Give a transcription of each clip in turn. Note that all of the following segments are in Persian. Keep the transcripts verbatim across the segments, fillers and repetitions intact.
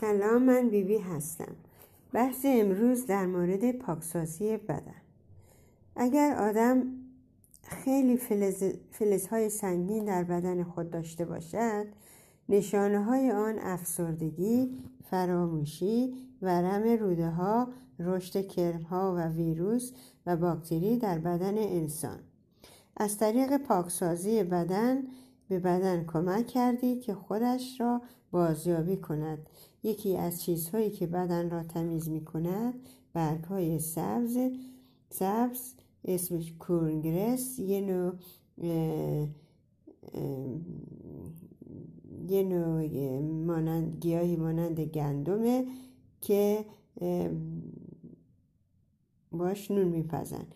سلام، من بیبی هستم. بحث امروز در مورد پاکسازی بدن. اگر آدم خیلی فلز، فلزهای سنگین در بدن خود داشته باشد، نشانه های آن افسردگی، فراموشی، ورم روده ها، رشد کرم ها و ویروس و باکتری در بدن انسان. از طریق پاکسازی بدن به بدن کمک کردی که خودش را بازیابی کند. یکی از چیزهایی که بدن را تمیز می کند برگ های سبز سبز اسمش کونگرس، یه نوع اه، اه، یه نوع مانند، گیاهی مانند گندمه که باش نون میپزن.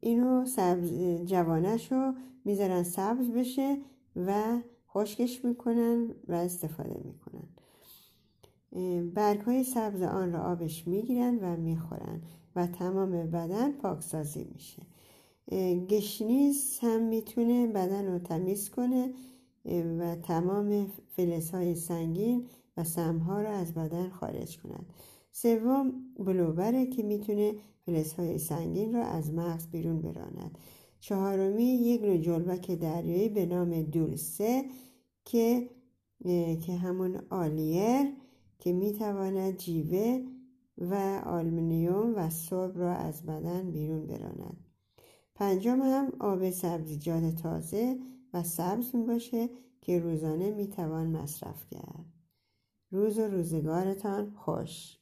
اینو سبز، جوانشو میذارن سبز بشه و خشکش میکنن و استفاده میکنن. برگ‌های سبز آن را آبش میگیرن و میخورن و تمام بدن پاکسازی میشه. گشنیز هم میتونه بدن رو تمیز کنه و تمام فلزهای سنگین و سمها را از بدن خارج کند. سوم بلوبره که میتونه فلزهای سنگین را از مغز بیرون براند. چهارمی یک نوع جلبک دریایی به نام دلسه که که همون آلیر که میتواند جیوه و آلومینیوم و سرب را از بدن بیرون براند. پنجم هم آب سبزیجات تازه و سبز می باشه که روزانه می توان مصرف کرد. روز و روزگارتان خوش.